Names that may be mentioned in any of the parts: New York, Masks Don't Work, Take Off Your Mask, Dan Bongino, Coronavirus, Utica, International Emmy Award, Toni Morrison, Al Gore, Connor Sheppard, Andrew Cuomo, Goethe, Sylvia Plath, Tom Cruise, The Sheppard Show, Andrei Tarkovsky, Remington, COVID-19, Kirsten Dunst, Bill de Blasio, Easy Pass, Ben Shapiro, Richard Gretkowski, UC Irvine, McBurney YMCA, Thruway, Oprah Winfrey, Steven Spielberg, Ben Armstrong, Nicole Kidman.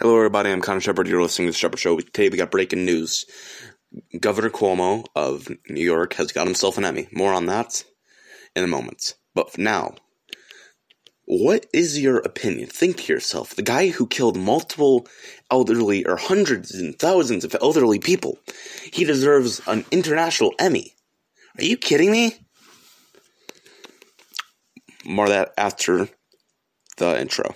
Hello, everybody. I'm Connor Sheppard. You're listening to The Sheppard Show. Today, we got breaking news. Governor Cuomo of New York has got himself an Emmy. More on that in a moment. But now, what is your opinion? Think to yourself. The guy who killed multiple elderly, or hundreds and thousands of elderly people, he deserves an international Emmy. Are you kidding me? More of that after the intro.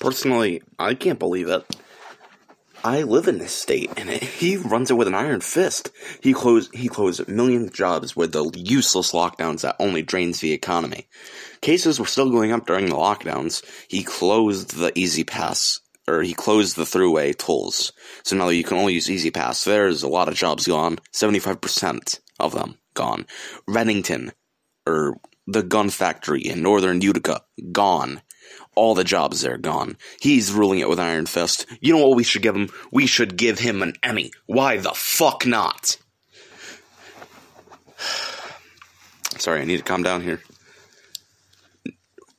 Personally, I can't believe it. I live in this state, and he runs it with an iron fist. He closed millions of jobs with the useless lockdowns that only drains the economy. Cases were still going up during the lockdowns. He closed the Easy Pass, or he closed the Thruway tolls. So now you can only use Easy Pass. There's a lot of jobs gone. 75% of them gone. Remington, or the gun factory in northern Utica, gone. All the jobs there gone. He's ruling it with an iron fist. You know what we should give him? We should give him an Emmy. Why the fuck not? Sorry, I need to calm down here.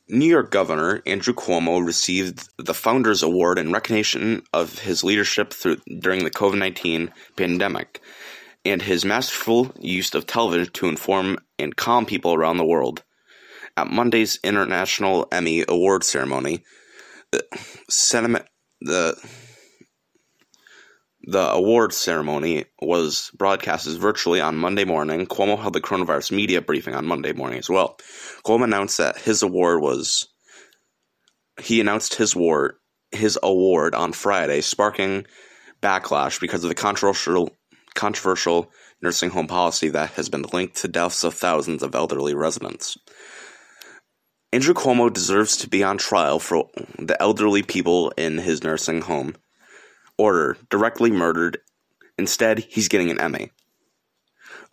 New York Governor Andrew Cuomo received the Founders Award in recognition of his leadership during the COVID-19 pandemic and his masterful use of television to inform and calm people around the world. At Monday's International Emmy Award ceremony, the award ceremony was broadcasted virtually on Monday morning. Cuomo held the coronavirus media briefing on Monday morning as well. Cuomo announced that his award on Friday, sparking backlash because of the controversial nursing home policy that has been linked to deaths of thousands of elderly residents. Andrew Cuomo deserves to be on trial for the elderly people in his nursing home order directly murdered. Instead, he's getting an Emmy.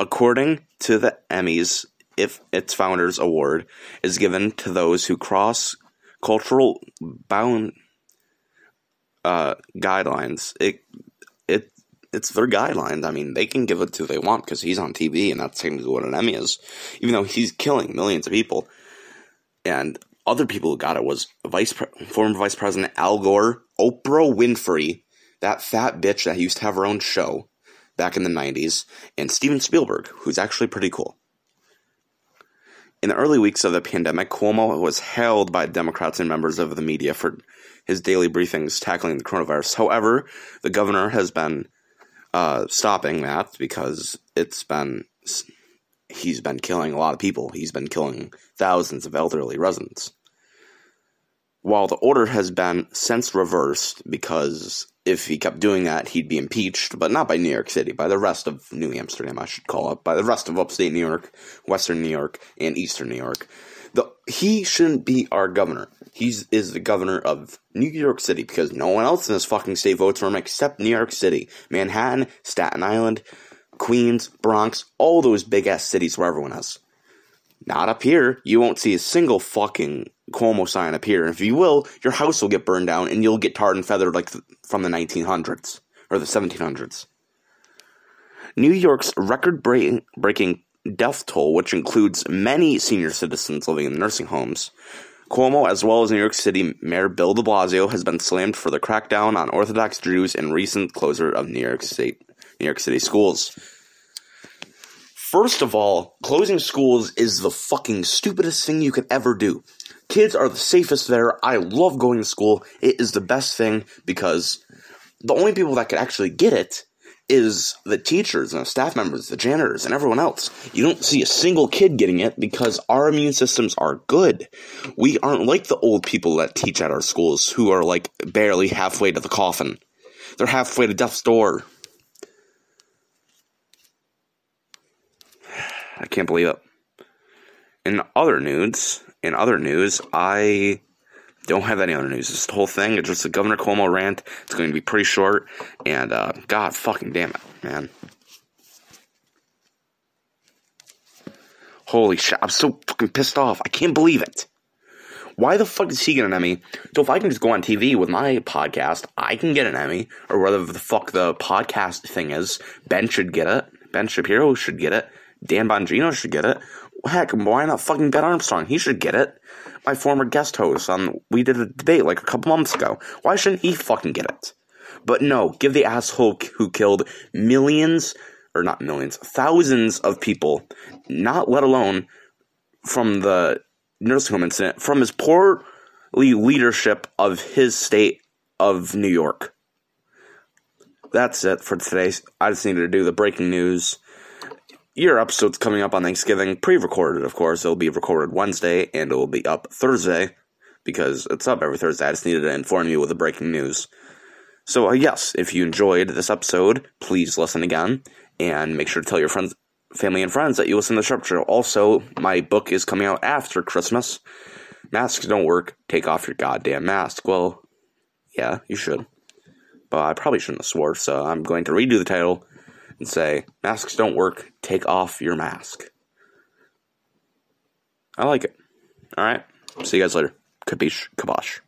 According to the Emmys, if its Founders Award is given to those who cross cultural guidelines, it's their guidelines. I mean, they can give it to who they want because he's on TV, and that's technically what an Emmy is, even though he's killing millions of people. And other people who got it was former Vice President Al Gore, Oprah Winfrey, that fat bitch that used to have her own show back in the 90s, and Steven Spielberg, who's actually pretty cool. In the early weeks of the pandemic, Cuomo was hailed by Democrats and members of the media for his daily briefings tackling the coronavirus. However, the governor has been stopping that because he's been killing a lot of people. He's been killing thousands of elderly residents. While the order has been since reversed, because if he kept doing that, he'd be impeached, but not by New York City, by the rest of New Amsterdam, I should call it, by the rest of upstate New York, western New York, and eastern New York. He shouldn't be our governor. He is the governor of New York City, because no one else in this fucking state votes for him except New York City, Manhattan, Staten Island, Queens, Bronx, all those big-ass cities where everyone has. Not up here. You won't see a single fucking Cuomo sign up here. And if you will, your house will get burned down and you'll get tarred and feathered like from the 1900s or the 1700s. New York's record-breaking death toll, which includes many senior citizens living in nursing homes, Cuomo, as well as New York City Mayor Bill de Blasio, has been slammed for the crackdown on Orthodox Jews and recent closure of New York City schools. First of all, closing schools is the fucking stupidest thing you could ever do. Kids are the safest there. I love going to school. It is the best thing because the only people that could actually get it is the teachers and the staff members, the janitors, and everyone else. You don't see a single kid getting it because our immune systems are good. We aren't like the old people that teach at our schools who are like barely halfway to the coffin. They're halfway to death's door. I can't believe it. In other news, I don't have any other news. This whole thing, it's just a Governor Cuomo rant. It's going to be pretty short, and God fucking damn it, man. Holy shit, I'm so fucking pissed off. I can't believe it. Why the fuck does he get an Emmy? So if I can just go on TV with my podcast, I can get an Emmy, or whatever the fuck the podcast thing is. Ben should get it. Ben Shapiro should get it. Dan Bongino should get it. Heck, why not fucking Ben Armstrong? He should get it. My former guest host on we did a debate like a couple months ago. Why shouldn't he fucking get it? But no, give the asshole who killed millions, or not millions, thousands of people, not let alone from the nursing home incident, from his poorly leadership of his state of New York. That's it for today. I just needed to do the breaking news. Your episode's coming up on Thanksgiving, pre-recorded, of course. It'll be recorded Wednesday, and it will be up Thursday, because it's up every Thursday. I just needed to inform you with the breaking news. So, yes, if you enjoyed this episode, please listen again, and make sure to tell your friends, family and friends that you listen to The Sheppard Show. Also, my book is coming out after Christmas. Masks Don't Work. Take Off Your Goddamn Mask. Well, yeah, you should. But I probably shouldn't have swore, so I'm going to redo the title and say, Masks Don't Work. Take Off Your Mask. I like it. Alright, see you guys later. Kabish, kabosh.